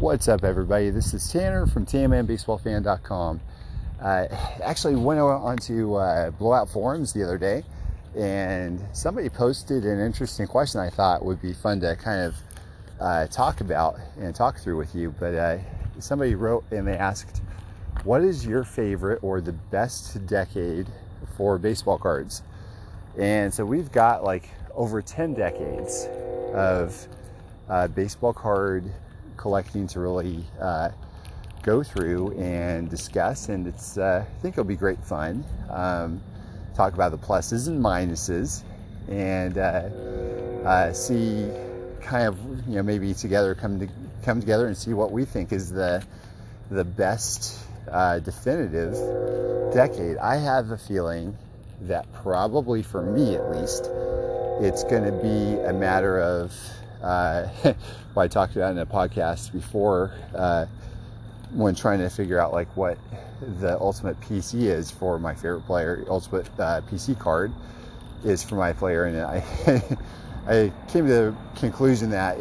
What's up, everybody? This is Tanner from TMNBaseballFan.com. Actually went onto Blowout Forums the other day, and somebody posted an interesting question I thought would be fun to kind of talk about and talk through with you. But somebody wrote and they asked, what is your favorite or the best decade for baseball cards? And so we've got like over 10 decades of baseball card collecting to really go through and discuss, and it's I think it'll be great fun. Talk about the pluses and minuses, and see kind of, you know, maybe together come together and see what we think is the best definitive decade. I have a feeling that probably, for me at least, it's going to be a matter of what I talked about in a podcast before when trying to figure out like what the ultimate PC is for my favorite player. Ultimate PC card is for my player, and I I came to the conclusion that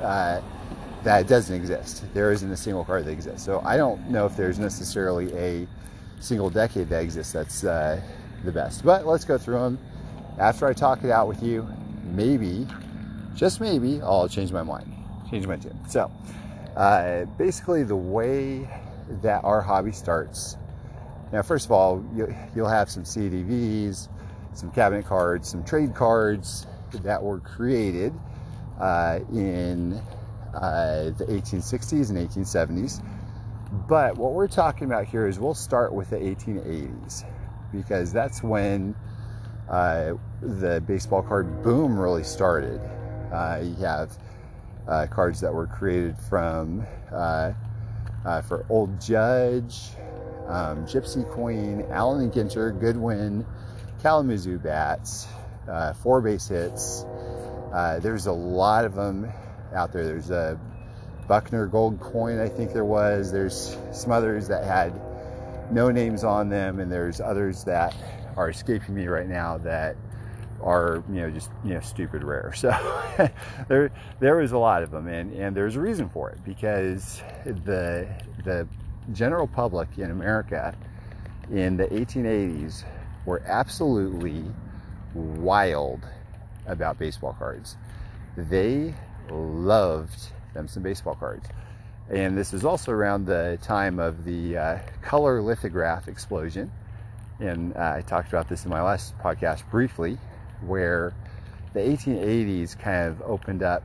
that it doesn't exist. There isn't a single card that exists. So I don't know if there's necessarily a single decade that exists that's the best. But let's go through them. After I talk it out with you, maybe, just maybe, I'll change my mind, change my tune. So basically the way that our hobby starts. Now, first of all, you'll have some CDVs, some cabinet cards, some trade cards that were created in the 1860s and 1870s. But what we're talking about here is we'll start with the 1880s, because that's when the baseball card boom really started. You have cards that were created from for Old Judge, Gypsy Queen, Allen and Ginter, Goodwin, Kalamazoo Bats, Four Base Hits. There's a lot of them out there. There's a Buckner Gold Coin, I think there was. There's some others that had no names on them, and there's others that are escaping me right now that are, you know, just, you know, stupid rare. So there was a lot of them, and there's a reason for it, because the general public in America in the 1880s were absolutely wild about baseball cards. They loved them some baseball cards. And this is also around the time of the color lithograph explosion. And I talked about this in my last podcast briefly, where the 1880s kind of opened up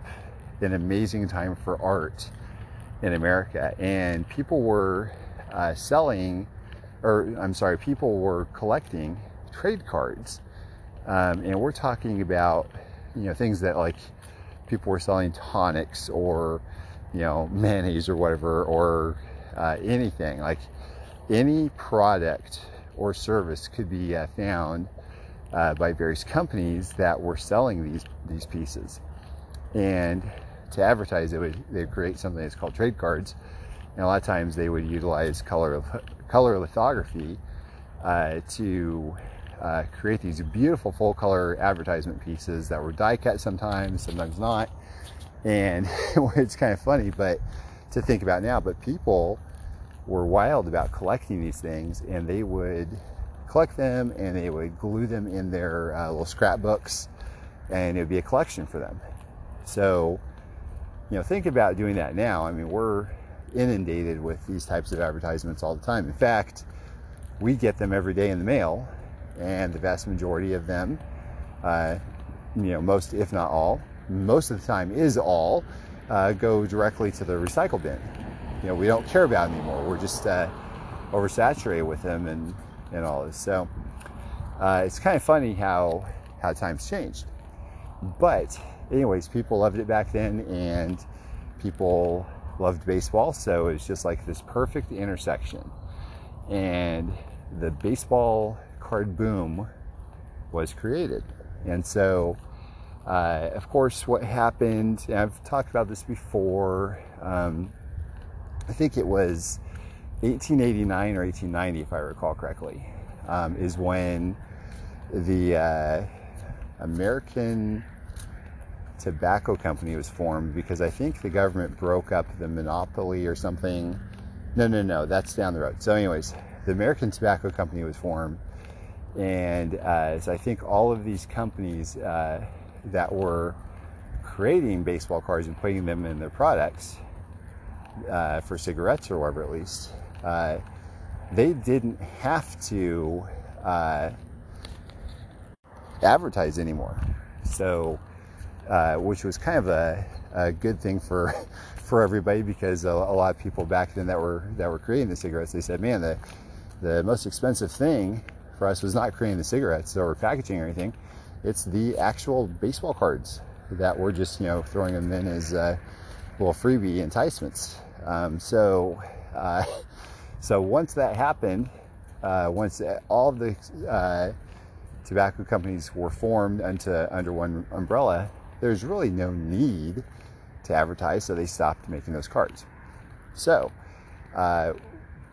an amazing time for art in America. And people were people were collecting trade cards. And we're talking about, you know, things that like people were selling tonics or, you know, mayonnaise or whatever, or anything. Like any product or service could be found by various companies that were selling these pieces. And to advertise, they would create something that's called trade cards. And a lot of times they would utilize color lithography to create these beautiful full color advertisement pieces that were die cut sometimes not. And it's kind of funny, but to think about now, but people were wild about collecting these things, and they would collect them and they would glue them in their little scrapbooks, and it would be a collection for them. So, you know, think about doing that now. I mean, we're inundated with these types of advertisements all the time. In fact, we get them every day in the mail, and the vast majority of them, you know, most, if not all, most of the time is all, go directly to the recycle bin. You know, we don't care about them anymore. We're just oversaturated with them and all this. So it's kind of funny how times changed. But anyways, people loved it back then, and people loved baseball. So it's just like this perfect intersection. And the baseball card boom was created. And so, of course, what happened, and I've talked about this before, I think it was 1889 or 1890, if I recall correctly, is when the American Tobacco Company was formed because I think the government broke up the monopoly or something. No, that's down the road. So anyways, the American Tobacco Company was formed, and so I think all of these companies that were creating baseball cards and putting them in their products for cigarettes or whatever, at least, they didn't have to advertise anymore. So, which was kind of a good thing for everybody, because a lot of people back then that were creating the cigarettes, they said, man, the most expensive thing for us was not creating the cigarettes or packaging or anything. It's the actual baseball cards that we're just, throwing them in as little freebie enticements. So once that happened, once all the tobacco companies were formed under one umbrella, there's really no need to advertise, so they stopped making those cards. So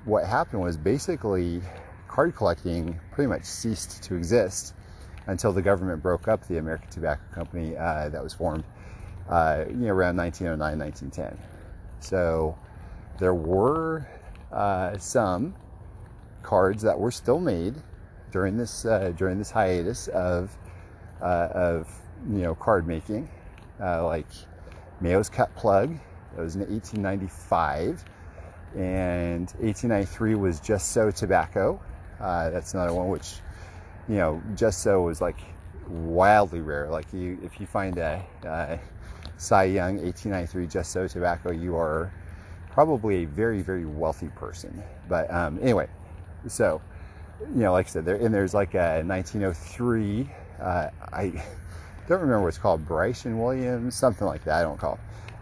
what happened was basically card collecting pretty much ceased to exist until the government broke up the American Tobacco Company that was formed around 1909, 1910. So there were some cards that were still made during this hiatus of card making, like Mayo's Cut Plug. That was in 1895, and 1893 was Just So Tobacco. That's another one which, Just So was like wildly rare. Like if you find a Cy Young 1893 Just So Tobacco, you are probably a very, very wealthy person. But anyway, so like I said, there's like a 1903. I don't remember what it's called, Breisch and Williams, something like that. I don't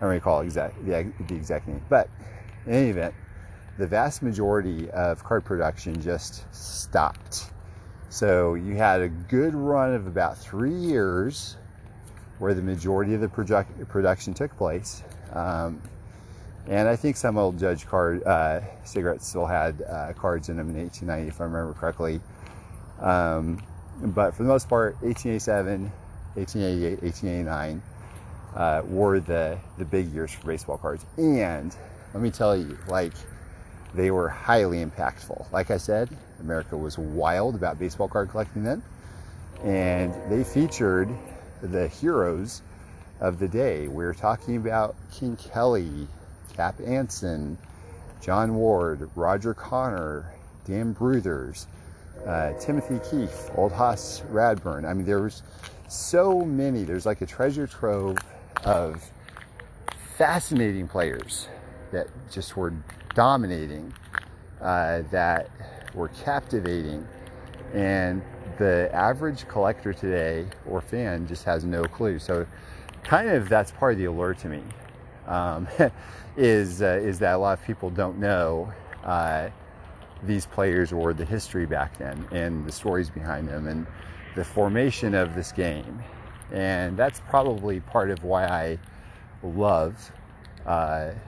recall the exact name. But in any event, the vast majority of card production just stopped. So you had a good run of about 3 years where the majority of the production took place. And I think some Old Judge cigarettes still had cards in them in 1890, if I remember correctly. But for the most part, 1887, 1888, 1889 were the big years for baseball cards. And let me tell you, they were highly impactful. Like I said, America was wild about baseball card collecting then, and they featured the heroes of the day. We were talking about King Kelly, Cap Anson, John Ward, Roger Connor, Dan Bruthers, Timothy Keefe, Old Hoss Radburn. I mean, there was so many. There's like a treasure trove of fascinating players that just were dominating, that were captivating, and the average collector today or fan just has no clue. So kind of that's part of the allure to me, is that a lot of people don't know these players or the history back then and the stories behind them and the formation of this game. And that's probably part of why I love the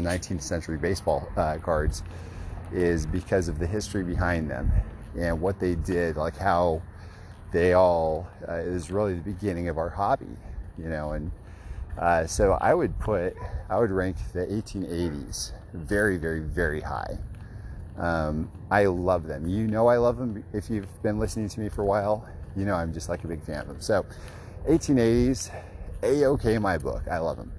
19th century baseball cards, is because of the history behind them and what they did, like how they all is really the beginning of our hobby, and so I would rank the 1880s very, very, very high. I love them. I love them. If you've been listening to me for a while, I'm just like a big fan of them. So 1880s, A-OK in my book. I love them.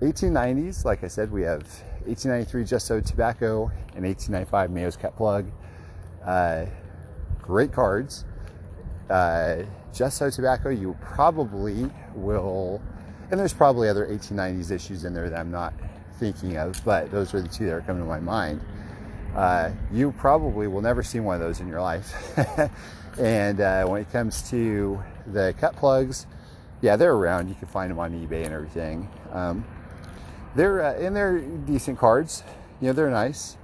1890s, like I said, we have 1893 Just So Tobacco and 1895 Mayo's Cut Plug. Great cards. Just So Tobacco, you probably will, and there's probably other 1890s issues in there that I'm not thinking of, but those are the two that are coming to my mind. You probably will never see one of those in your life. And when it comes to the cut plugs, yeah, they're around. You can find them on eBay and everything. They're decent cards. They're nice.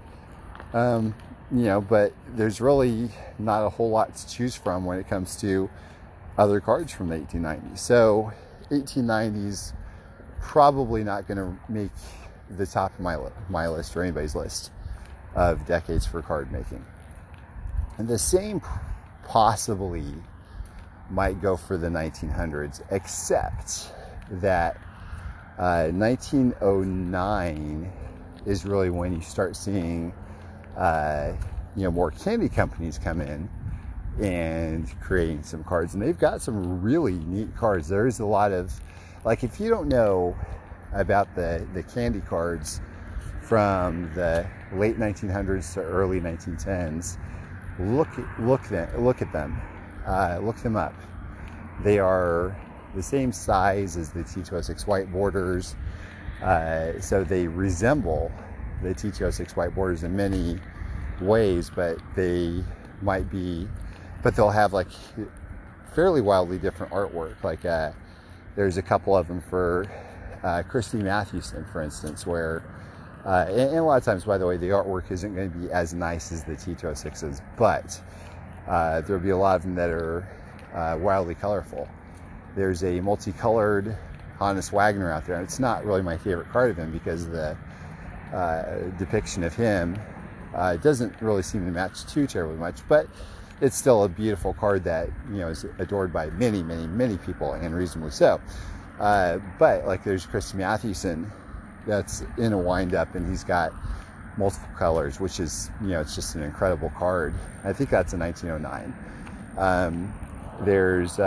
But there's really not a whole lot to choose from when it comes to other cards from the 1890s. So 1890s probably not going to make the top of my list or anybody's list of decades for card making. And the same possibly might go for the 1900s, except that 1909 is really when you start seeing more candy companies come in and creating some cards, and they've got some really neat cards. There is a lot of, like, if you don't know about the candy cards from the late 1900s to early 1910s, look at them, look them up. They are the same size as the T206 white borders, so they resemble the T206 white borders in many ways, but they might be, but they'll have like fairly wildly different artwork. Like there's a couple of them for Christy Mathewson, for instance, where and a lot of times, by the way, the artwork isn't going to be as nice as the T206s, but there'll be a lot of them that are wildly colorful. There's a multicolored Honest Wagner out there, and it's not really my favorite card of him because the depiction of him doesn't really seem to match too terribly much, but it's still a beautiful card that, you know, is adored by many, many, many people, and reasonably so. But like there's Chris Mathewson that's in a windup, and he's got multiple colors, which is, you know, it's just an incredible card. I think that's a 1909. There's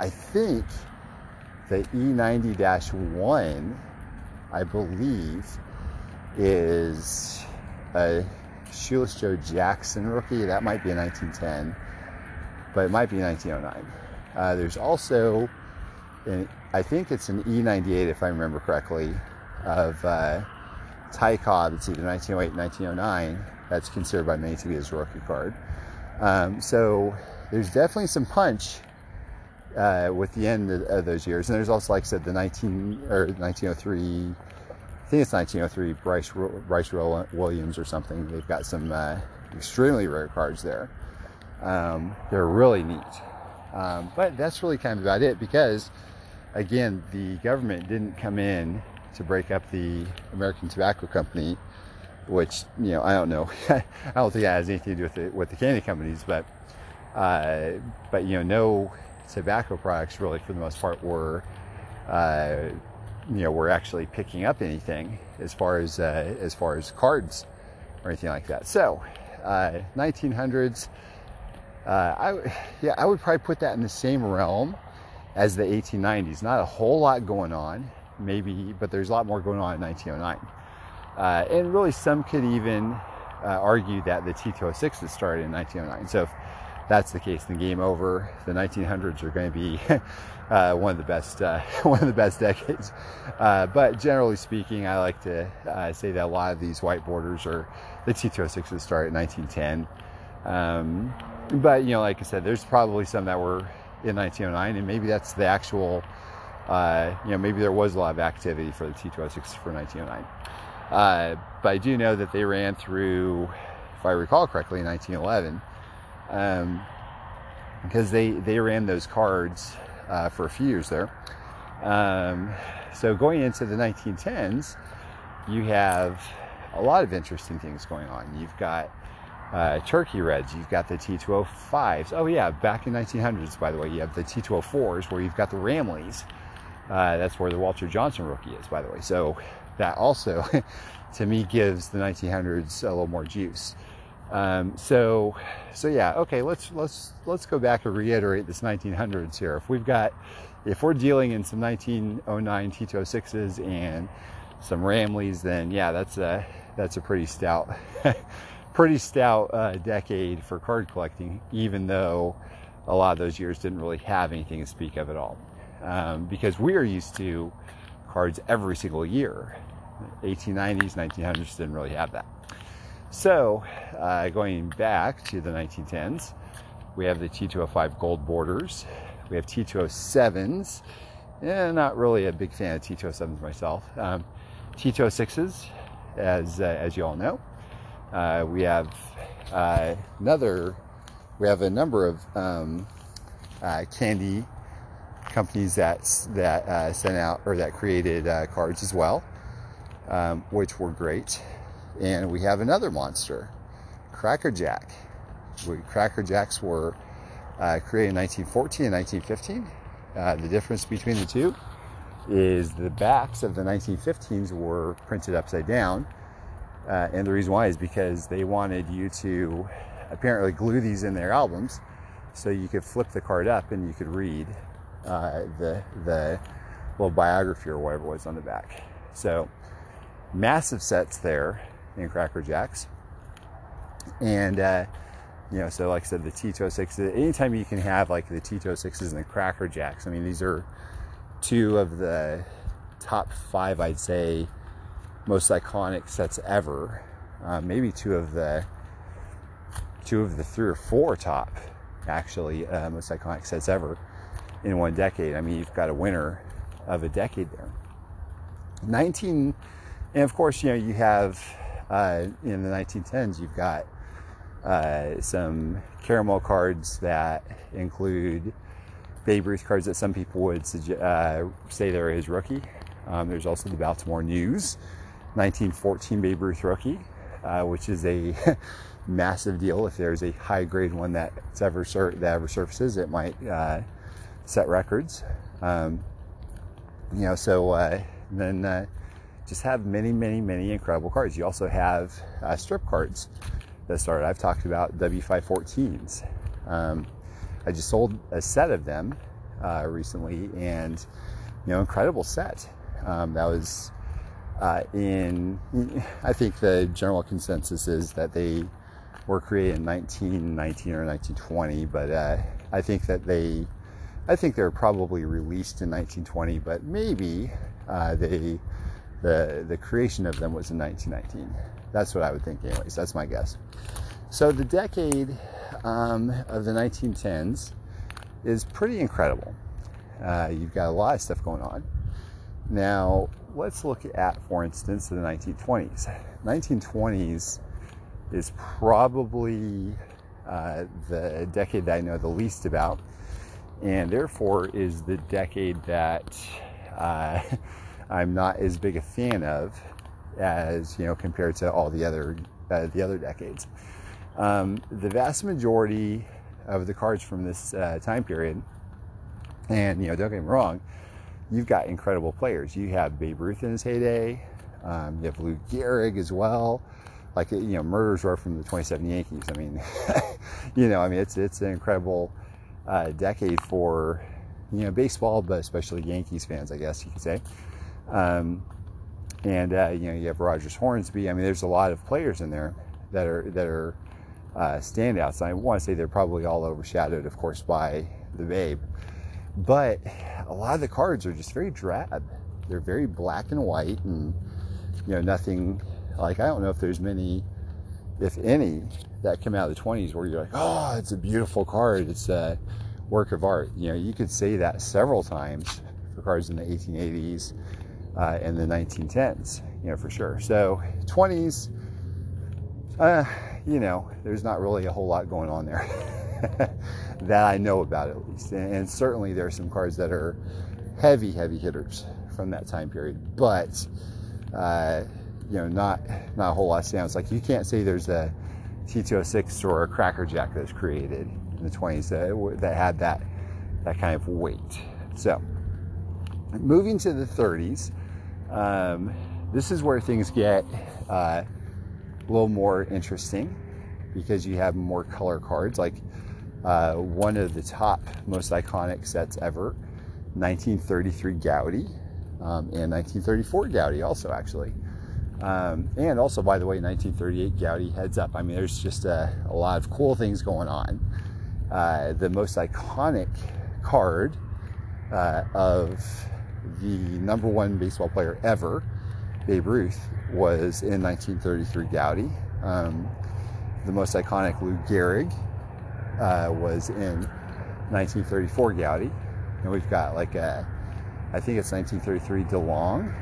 I think the E90-1, I believe, is a Shoeless Joe Jackson rookie. That might be a 1910, but it might be 1909. There's also, I think it's an E98, if I remember correctly, of Ty Cobb. It's either 1908 or 1909. That's considered by many to be his rookie card. So there's definitely some punch with the end of those years. And there's also, like I said, the 1903, I think it's 1903, Breisch Williams or something. They've got some extremely rare cards there. They're really neat. But that's really kind of about it, because, again, the government didn't come in to break up the American Tobacco Company, which, you know, I don't know. I don't think that has anything to do with the candy companies, but you know, no tobacco products really, for the most part, were actually picking up anything as far as cards or anything like that. So 1900s. I would probably put that in the same realm as the 1890s. Not a whole lot going on, maybe, but there's a lot more going on in 1909. And really, some could even argue that the T206 has started in 1909. So if that's the case, then game over. The 1900s are going to be one of the best decades. But generally speaking, I like to say that a lot of these white borders are the T206 that started in 1910. But, you know, like I said, there's probably some that were in 1909, and maybe that's the actual, maybe there was a lot of activity for the T206 for 1909. But I do know that they ran through, if I recall correctly, in 1911, because they ran those cards for a few years there. So going into the 1910s, you have a lot of interesting things going on. You've got turkey reds, you've got the T205s. Oh yeah, back in 1900s, by the way, you have the T204s, where you've got the Ramleys. That's where the Walter Johnson rookie is, by the way. So that also, to me, gives the 1900s a little more juice. So yeah, okay. Let's go back and reiterate this 1900s here. If we're dealing in some 1909 T206s and some Ramleys, then yeah, that's a pretty stout. Decade for card collecting, even though a lot of those years didn't really have anything to speak of at all, because we are used to cards every single year. 1890s, 1900s didn't really have that. So going back to the 1910s, we have the T205 gold borders. We have T207s. Not really a big fan of T207s myself. T206s, as you all know. We have a number of candy companies that sent out or that created cards as well, which were great. And we have another monster, Cracker Jack. Cracker Jacks were created in 1914 and 1915. The difference between the two is the backs of the 1915s were printed upside down. And the reason why is because they wanted you to apparently glue these in their albums so you could flip the card up and you could read the little biography or whatever was on the back. So massive sets there in Cracker Jacks. And, you know, so like I said, the T206, anytime you can have like the T206s and the Cracker Jacks, I mean, these are two of the top five, I'd say, most iconic sets ever. Maybe two of the three or four top, actually, most iconic sets ever in one decade. I mean, you've got a winner of a decade there. And of course, you know, you have, in the 1910s, you've got some caramel cards that include Babe Ruth cards that some people would say they're his rookie. There's also the Baltimore News 1914 Babe Ruth rookie, which is a massive deal. If there's a high-grade one that ever surfaces, it might set records. You know, so then just have many, many, many incredible cards. You also have strip cards that started. I've talked about W514s. I just sold a set of them recently, and you know, incredible set. That was I think the general consensus is that they were created in 1919 or 1920, but I think they were probably released in 1920, but maybe the creation of them was in 1919. That's what I would think anyways. That's my guess. So the decade of the 1910s is pretty incredible. You've got a lot of stuff going on. Now, let's look at, for instance, the 1920s. 1920s is probably the decade that I know the least about, and therefore is the decade that I'm not as big a fan of as, you know, compared to all the other decades. The vast majority of the cards from this time period, and, you know, don't get me wrong, you've got incredible players. You have Babe Ruth in his heyday. You have Lou Gehrig as well. Like, you know, Murderers Row from the 27 Yankees. I mean, you know, I mean, it's an incredible decade for, you know, baseball, but especially Yankees fans, I guess you could say. And you know, you have Rogers Hornsby. I mean, there's a lot of players in there that are standouts. I want to say they're probably all overshadowed, of course, by the Babe. But a lot of the cards are just very drab. They're very black and white, and you know, nothing like, I don't know if there's many, if any, that come out of the 20s where you're like, oh, it's a beautiful card, it's a work of art. You know, you could say that several times for cards in the 1880s and the 1910s, you know, for sure. So 20s, you know, there's not really a whole lot going on there that I know about, at least. And certainly there are some cards that are heavy, heavy hitters from that time period, but you know, not a whole lot stands. Like, you can't say there's a T206 or a Cracker Jack that was created in the 20s that had that kind of weight. So moving to the 30s, this is where things get a little more interesting, because you have more color cards. Like one of the top most iconic sets ever, 1933 Goudey, and 1934 Goudey also, actually. And also, by the way, 1938 Goudey heads up. I mean, there's just a lot of cool things going on. The most iconic card of the number one baseball player ever, Babe Ruth, was in 1933 Goudey. The most iconic Lou Gehrig was in 1934 Goudey. And we've got like I think it's 1933 DeLong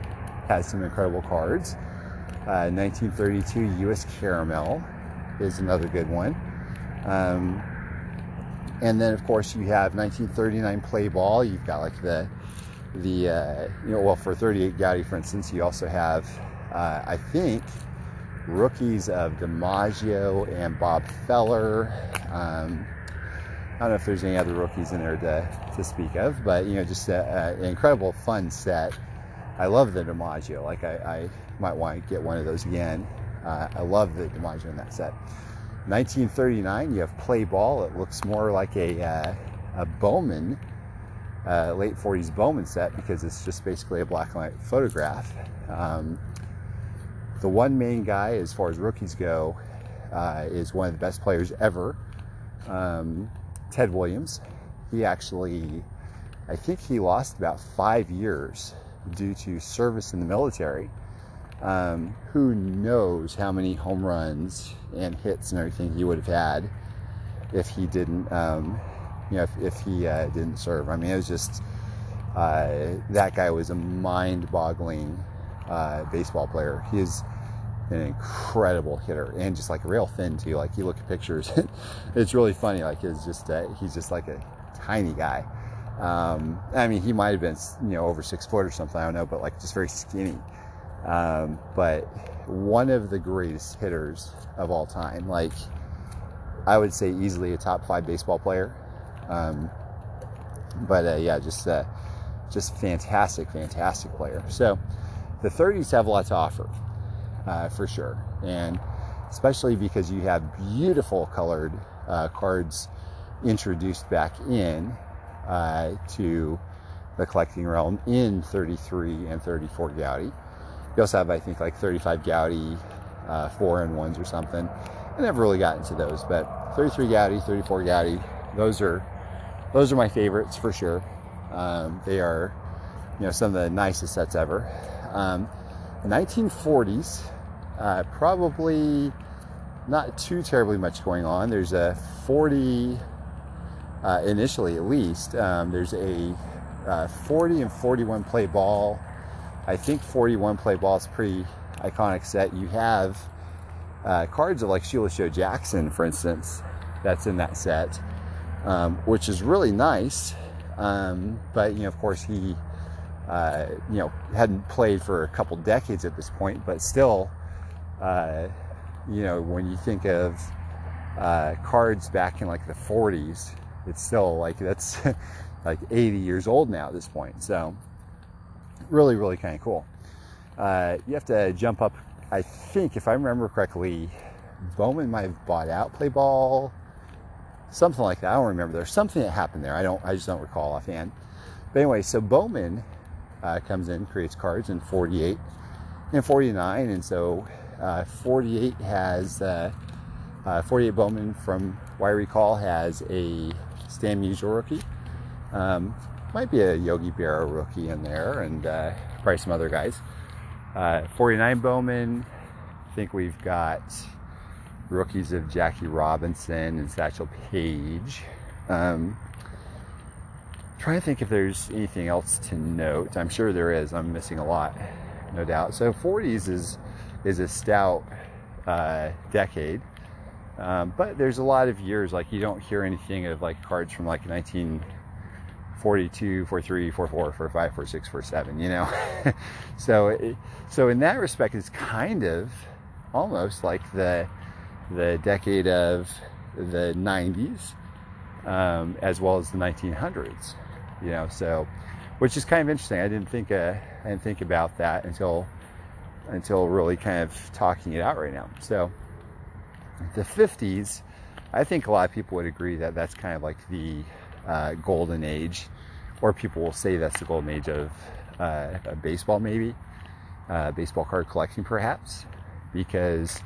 has some incredible cards. 1932 U.S. Caramel is another good one. And then, of course, you have 1939 Play Ball. You've got like the you know, well, for 38 Goudey, for instance, you also have I think rookies of DiMaggio and Bob Feller. I don't know if there's any other rookies in there to speak of, but, you know, just an incredible fun set. I love the DiMaggio. Like, I might want to get one of those again. I love the DiMaggio in that set. 1939, you have Play Ball. It looks more like a Bowman, late 40s Bowman set, because it's just basically a black and white photograph. The one main guy, as far as rookies go, is one of the best players ever, Ted Williams. He actually, I think he lost about 5 years due to service in the military. Who knows how many home runs and hits and everything he would have had if he didn't, you know, if he didn't serve. I mean, it was just, that guy was a mind-boggling baseball player. He is an incredible hitter, and just like real thin too. Like, you look at pictures, it's really funny. Like, it's just, he's just like a tiny guy. I mean, he might have been, you know, over 6 foot or something, I don't know, but like just very skinny. But one of the greatest hitters of all time. Like, I would say easily a top five baseball player. Yeah, just fantastic, fantastic player. So the 30s have a lot to offer, for sure. And especially because you have beautiful colored cards introduced back in to the collecting realm in 33 and 34 Goudey. You also have, I think, like 35 Goudey, 4-and-1s or something. I never really got into those, but 33 Goudey, 34 Goudey, those are my favorites for sure. They are, you know, some of the nicest sets ever. 1940s, probably not too terribly much going on. There's a 40, initially at least, there's a 40 and 41 Play Ball. I think 41 Play Ball is a pretty iconic set. You have cards of like Shoeless Joe Jackson, for instance, that's in that set, which is really nice. But, you know, of course he, you know, hadn't played for a couple decades at this point, but still, you know, when you think of cards back in like the 40s, it's still like, that's like 80 years old now at this point. So really, really kind of cool. You have to jump up. I think, if I remember correctly, Bowman might have bought out Play Ball, something like that. I don't remember. There's something that happened there. I just don't recall offhand. But anyway, so Bowman comes in, creates cards in 48 and 49, and so 48 has 48 Bowman, from what I recall, has a Stan Musial rookie. Might be a Yogi Berra rookie in there, and probably some other guys. 49 Bowman, I think we've got rookies of Jackie Robinson and Satchel Paige. Trying to think if there's anything else to note. I'm sure there is. I'm missing a lot, no doubt. So 40s is a stout decade. But there's a lot of years, like, you don't hear anything of like cards from like 1942, 43, 44, 45, 46, 47, you know. so in that respect, it's kind of almost like the decade of the 90s, as well as the 1900s, you know. So, which is kind of interesting. I didn't think about that until really kind of talking it out right now. So the 50s, I think a lot of people would agree that that's kind of like the golden age, or people will say that's the golden age of baseball, maybe baseball card collecting, perhaps, because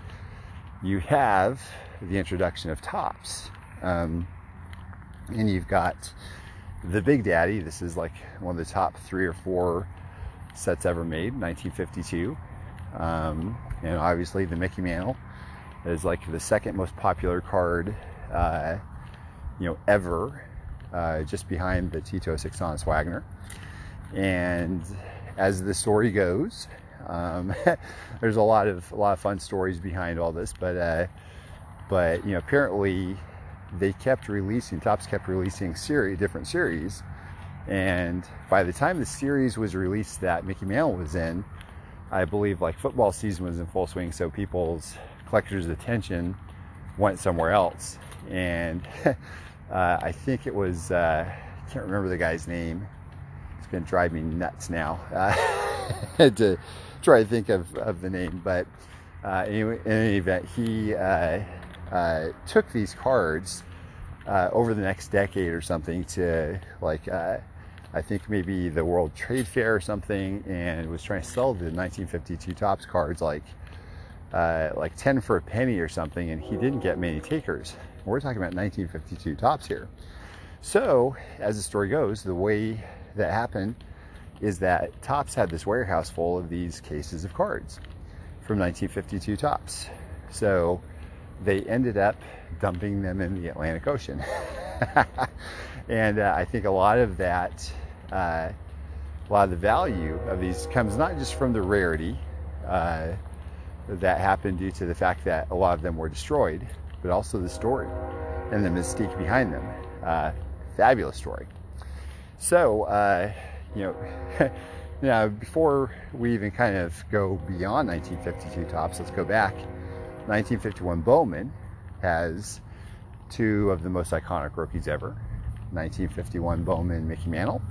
you have the introduction of Topps, and you've got the Big Daddy. This is like one of the top 3 or 4 sets ever made, 1952, and obviously the Mickey Mantle is like the second most popular card, you know, ever. Just behind the T206 on Swagner. And as the story goes, there's a lot of fun stories behind all this, but you know, apparently they kept releasing, Topps kept releasing different series, and by the time the series was released that Mickey Mantle was in, I believe like football season was in full swing, so people's collectors' attention went somewhere else, and I think it was, I can't remember the guy's name. It's going to drive me nuts now to try to think of the name. But anyway, in any event, he took these cards over the next decade or something to, like, I think maybe the World Trade Fair or something, and was trying to sell the 1952 Topps cards like 10 for a penny or something, and he didn't get many takers. We're talking about 1952 Topps here. So, as the story goes, the way that happened is that Topps had this warehouse full of these cases of cards from 1952 Topps. So they ended up dumping them in the Atlantic Ocean. And I think a lot of that, a lot of the value of these comes not just from the rarity that happened due to the fact that a lot of them were destroyed, but also the story and the mystique behind them. Fabulous story. So, you know, now before we even kind of go beyond 1952 Topps, let's go back. 1951 Bowman has two of the most iconic rookies ever. 1951 Bowman, Mickey Mantle,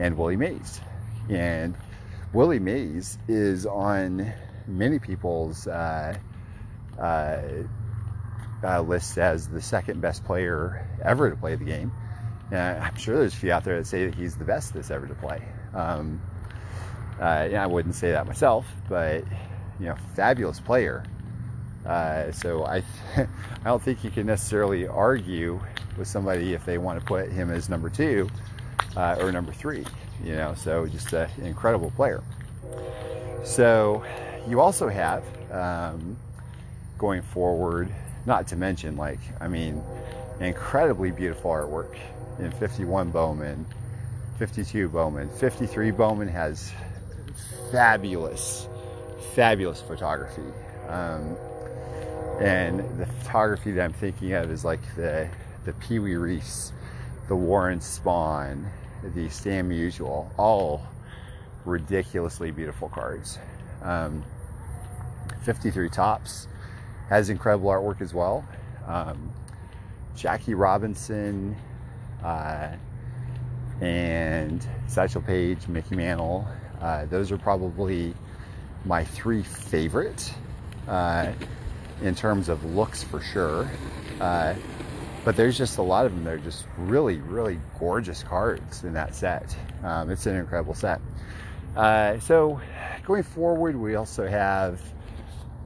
and Willie Mays. And Willie Mays is on many people's lists as the second best player ever to play the game. And I'm sure there's a few out there that say that he's the best that's ever to play. Yeah, I wouldn't say that myself, but, you know, fabulous player. So I don't think you can necessarily argue with somebody if they want to put him as number two or number three, you know, so just an incredible player. So you also have, going forward, not to mention, like, I mean, incredibly beautiful artwork in 51 Bowman, 52 Bowman, 53 Bowman has fabulous, fabulous photography. And the photography that I'm thinking of is like the Pee Wee Reese, the Warren Spahn, the Stan Musial, all ridiculously beautiful cards. 53 Topps has incredible artwork as well. Jackie Robinson and Satchel Paige, Mickey Mantle, those are probably my three favorite. In terms of looks, for sure, but there's just a lot of them. They're just really, really gorgeous cards in that set. It's an incredible set. So going forward, we also have,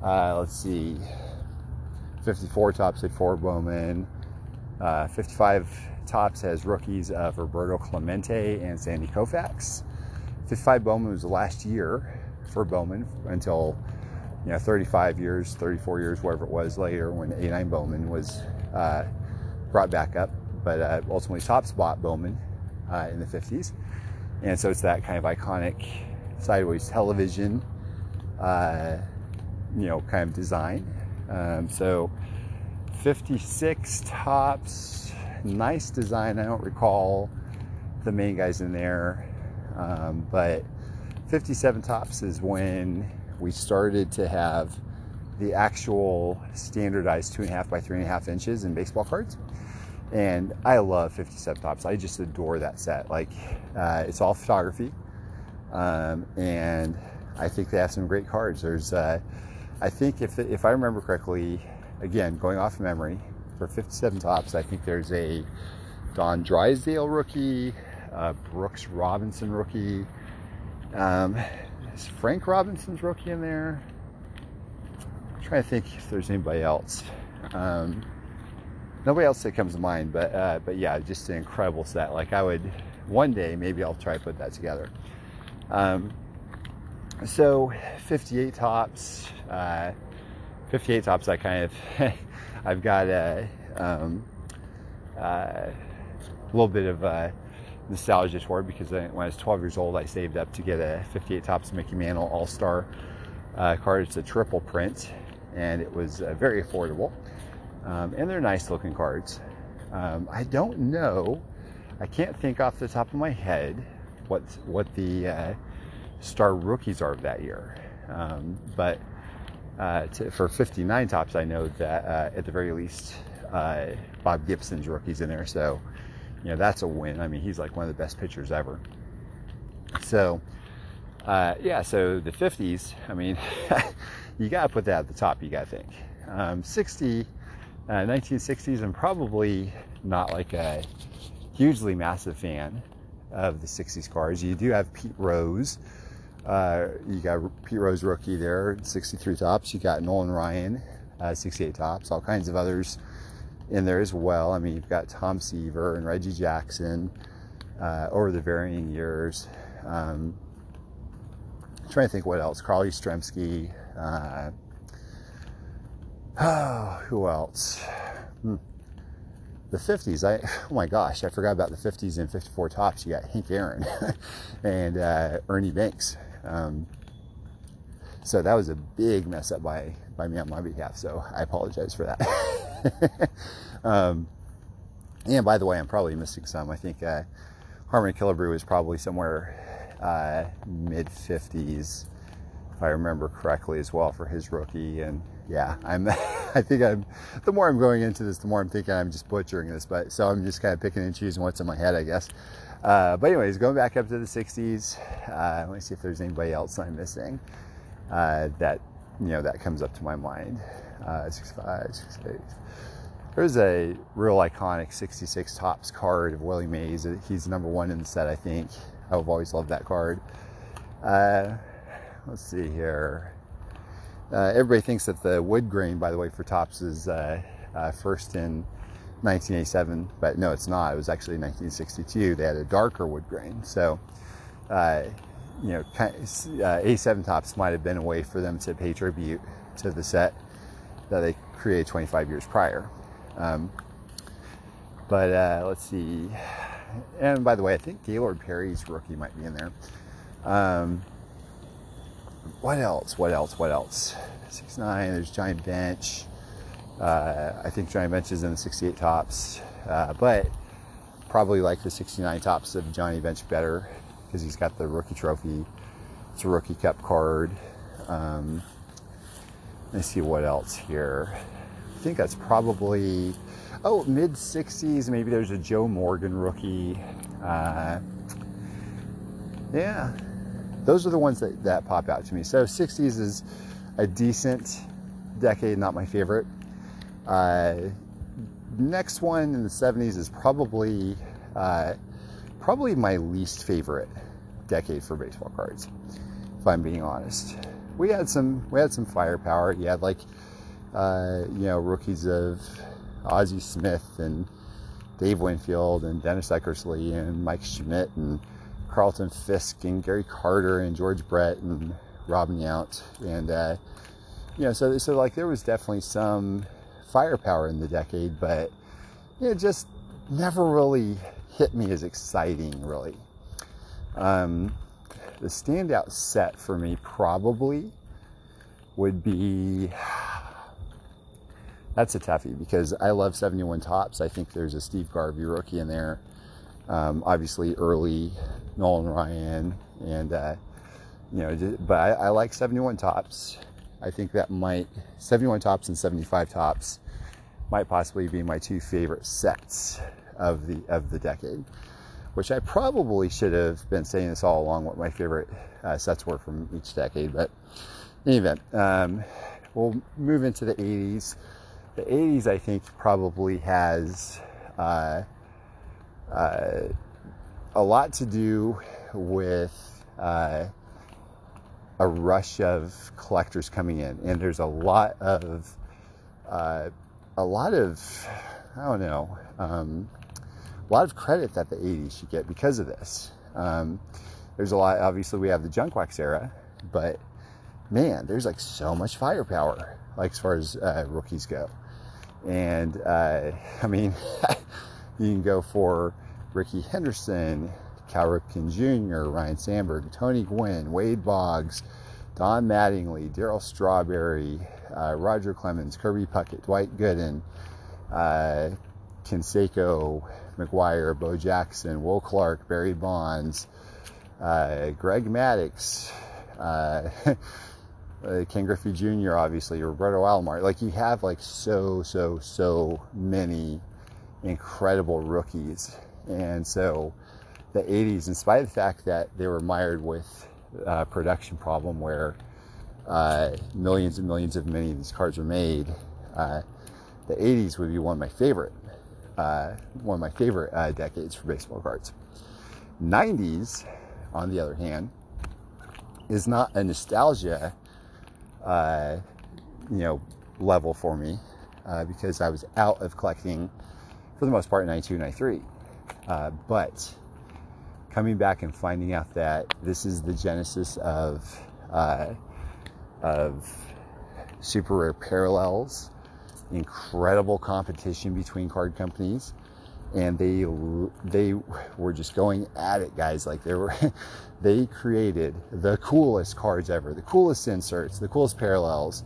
let's see, 54 Topps at Fort Bowman, 55 Topps has rookies of Roberto Clemente and Sandy Koufax. 55 Bowman was the last year for Bowman until, you know, 35 years, 34 years, whatever it was later, when 89 Bowman was brought back up. But ultimately, Topps bought Bowman in the 50s. And so it's that kind of iconic sideways television, you know, kind of design. So 56 Topps, nice design. I don't recall the main guys in there. But 57 Topps is when we started to have the actual standardized 2.5 by 3.5 inches in baseball cards. And I love 57 Topps. I just adore that set. Like, it's all photography. And I think they have some great cards. There's, I think if I remember correctly, again, going off memory, for 57 Topps, I think there's a Don Drysdale rookie, a Brooks Robinson rookie, is Frank Robinson's rookie in there? I'm trying to think if there's anybody else. Nobody else that comes to mind, but yeah, just an incredible set. Like, I would, one day, maybe I'll try to put that together. So 58 Topps, 58 Topps, I kind of, I've got a little bit of nostalgia toward, because when I was 12 years old, I saved up to get a 58 Topps Mickey Mantle All-Star card. It's a triple print, and it was very affordable, and they're nice looking cards. I don't know, I can't think off the top of my head what the star rookies are of that year, but for 59 Topps, I know that at the very least Bob Gibson's rookies in there. So, you know, that's a win. I mean, he's like one of the best pitchers ever. So, yeah, so the 50s, I mean, you got to put that at the top, you got to think. 1960s, I'm probably not like a hugely massive fan of the 60s cars. You do have Pete Rose. You got Pete Rose rookie there, 63 tops. You got Nolan Ryan, 68 tops, all kinds of others in there as well. I mean, you've got Tom Seaver and Reggie Jackson over the varying years. I'm trying to think what else. Carly Yastrzemski. Who else? The 50s. Oh my gosh, I forgot about the 50s and 54 tops. You got Hank Aaron and Ernie Banks. So that was a big mess up by me on my behalf. So I apologize for that. And by the way, I'm probably missing some. I think Harmon Killebrew is probably somewhere mid 50s, if I remember correctly, as well for his rookie. And yeah, I think the more I'm going into this, the more I'm thinking I'm just butchering this, but so I'm just kind of picking and choosing what's in my head, I guess. But anyways, going back up to the 60s, let me see if there's anybody else I'm missing that, you know, that comes up to my mind. 65, 68. There's a real iconic 66 tops card of Willie Mays. He's number one in the set, I think. I've always loved that card. Let's see here. Everybody thinks that the wood grain, by the way, for tops is first in 1987, but no, it's not. It was actually 1962. They had a darker wood grain. So, you know, 87 tops might have been a way for them to pay tribute to the set that they created 25 years prior. But let's see. And by the way, I think Gaylord Perry's rookie might be in there. What else? 69, there's Johnny Bench. I think Johnny Bench is in the 68 tops, but probably like the 69 tops of Johnny Bench better because he's got the rookie trophy. It's a rookie cup card. Let's see what else here. I think that's probably, mid 60s. Maybe there's a Joe Morgan rookie. Yeah. Those are the ones that pop out to me. So 60s is a decent decade, not my favorite. Next one in the 70s is probably my least favorite decade for baseball cards, if I'm being honest. We had some firepower. You had like you know, rookies of Ozzie Smith and Dave Winfield and Dennis Eckersley and Mike Schmidt and Carlton Fisk and Gary Carter and George Brett and Robin Yount, and you know, so like there was definitely some firepower in the decade, but it just never really hit me as exciting, really. The standout set for me probably would be, that's a toughie because I love 71 tops. I think there's a Steve Garvey rookie in there. Obviously early Nolan Ryan, and you know, but I like 71 tops. I think that 71 tops and 75 tops might possibly be my two favorite sets of the decade, which I probably should have been saying this all along what my favorite sets were from each decade. But in any event, we'll move into the 80s. The 80s, I think, probably has a lot to do with a rush of collectors coming in, and there's a lot of I don't know, a lot of credit that the 80s should get because of this. There's a lot. Obviously, we have the junk wax era, but man, there's like so much firepower, like as far as rookies go, and I mean. You can go for Rickey Henderson, Cal Ripken Jr., Ryan Sandberg, Tony Gwynn, Wade Boggs, Don Mattingly, Darryl Strawberry, Roger Clemens, Kirby Puckett, Dwight Gooden, Canseco, McGuire, Bo Jackson, Will Clark, Barry Bonds, Greg Maddux, Ken Griffey Jr., obviously, Roberto Alomar. Like, you have, like, so many incredible rookies. And so the 80s, in spite of the fact that they were mired with a production problem where millions and millions of many of these cards were made, the 80s would be one of my favorite decades for baseball cards. 90s, on the other hand, is not a nostalgia level for me, because I was out of collecting for the most part in 92, 93. But coming back and finding out that this is the genesis of super rare parallels, incredible competition between card companies, and they were just going at it, guys. Like, they created the coolest cards ever, the coolest inserts, the coolest parallels.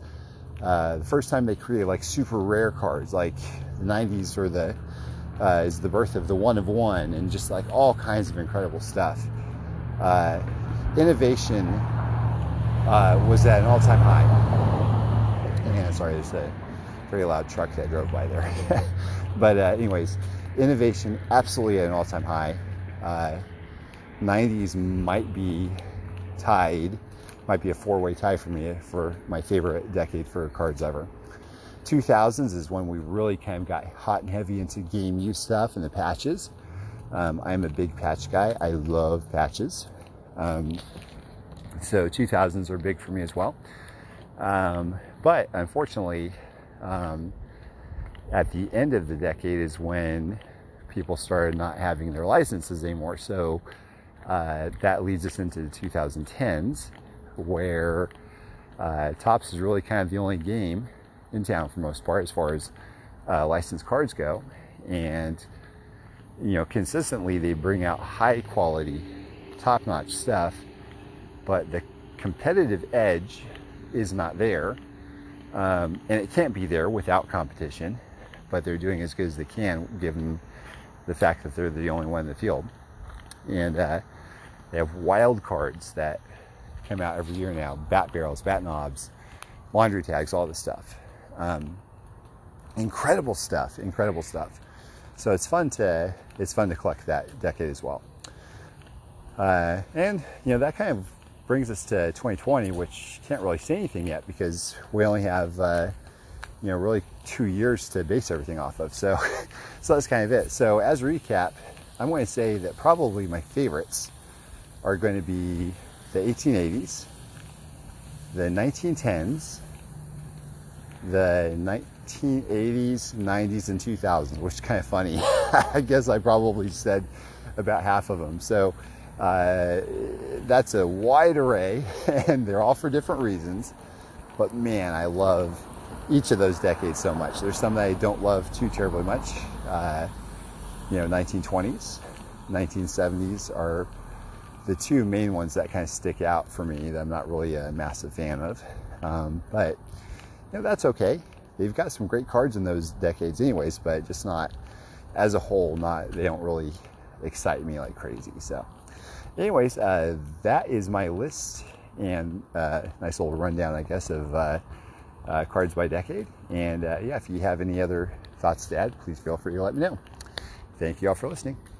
The first time they created, like, super rare cards, like the 90s or the is the birth of the one of one, and just, like, all kinds of incredible stuff. Innovation was at an all-time high. And sorry, there's a very loud truck that drove by there. But anyways, innovation absolutely at an all-time high. 90s might be a four-way tie for me for my favorite decade for cards ever. 2000s is when we really kind of got hot and heavy into game use stuff and the patches. I'm a big patch guy. I love patches. So 2000s are big for me as well. But unfortunately, at the end of the decade is when people started not having their licenses anymore. So that leads us into the 2010s, where Topps is really kind of the only game in town for the most part as far as licensed cards go. And, consistently they bring out high quality, top-notch stuff, but the competitive edge is not there. And it can't be there without competition, but they're doing as good as they can given the fact that they're the only one in the field. And they have wild cards that come out every year now, bat barrels, bat knobs, laundry tags, all this stuff. Incredible stuff. So it's fun to collect that decade as well. And that kind of brings us to 2020, which can't really say anything yet because we only have really 2 years to base everything off of. So that's kind of it. So as a recap, I'm going to say that probably my favorites are going to be the 1880s, the 1910s, the 1980s, 90s, and 2000s, which is kind of funny. I guess I probably said about half of them. So that's a wide array, and they're all for different reasons. But man, I love each of those decades so much. There's some that I don't love too terribly much. 1920s, 1970s are the two main ones that kind of stick out for me that I'm not really a massive fan of. But that's okay. They've got some great cards in those decades anyways, but just not as a whole, they don't really excite me like crazy. So anyways, that is my list, and nice little rundown, I guess, of cards by decade. And if you have any other thoughts to add, please feel free to let me know. Thank you all for listening.